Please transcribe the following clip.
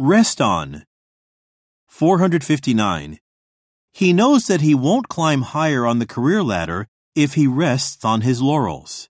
Rest on. 459. He knows that he won't climb higher on the career ladder if he rests on his laurels.